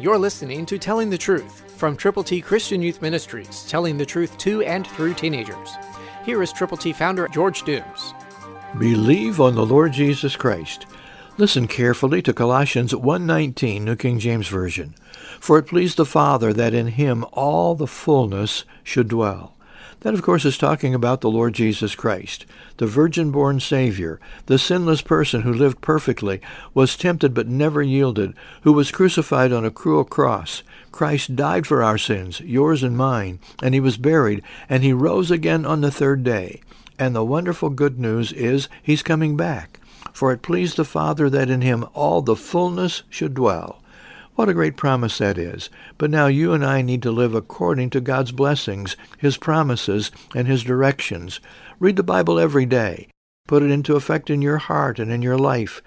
You're listening to Telling the Truth from Triple T Christian Youth Ministries, telling the truth to and through teenagers. Here is Triple T founder George Dooms. Believe on the Lord Jesus Christ. Listen carefully to Colossians 1:19, New King James Version. For it pleased the Father that in him all the fullness should dwell. That, of course, is talking about the Lord Jesus Christ, the virgin-born Savior, the sinless person who lived perfectly, was tempted but never yielded, who was crucified on a cruel cross. Christ died for our sins, yours and mine, and he was buried, and he rose again on the third day. And the wonderful good news is he's coming back. For it pleased the Father that in him all the fullness should dwell. What a great promise that is. But now you and I need to live according to God's blessings, His promises, and His directions. Read the Bible every day. Put it into effect in your heart and in your life,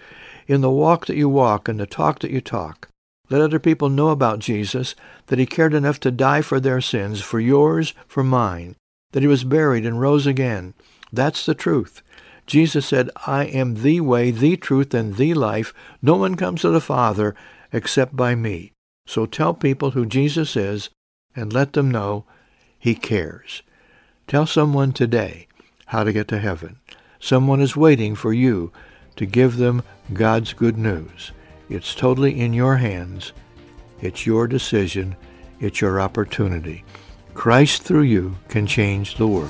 in the walk that you walk and the talk that you talk. Let other people know about Jesus, that He cared enough to die for their sins, for yours, for mine, that He was buried and rose again. That's the truth. Jesus said, I am the way, the truth, and the life. No one comes to the Father except by me. So tell people who Jesus is and let them know he cares. Tell someone today how to get to heaven. Someone is waiting for you to give them God's good news. It's totally in your hands. It's your decision. It's your opportunity. Christ through you can change the world.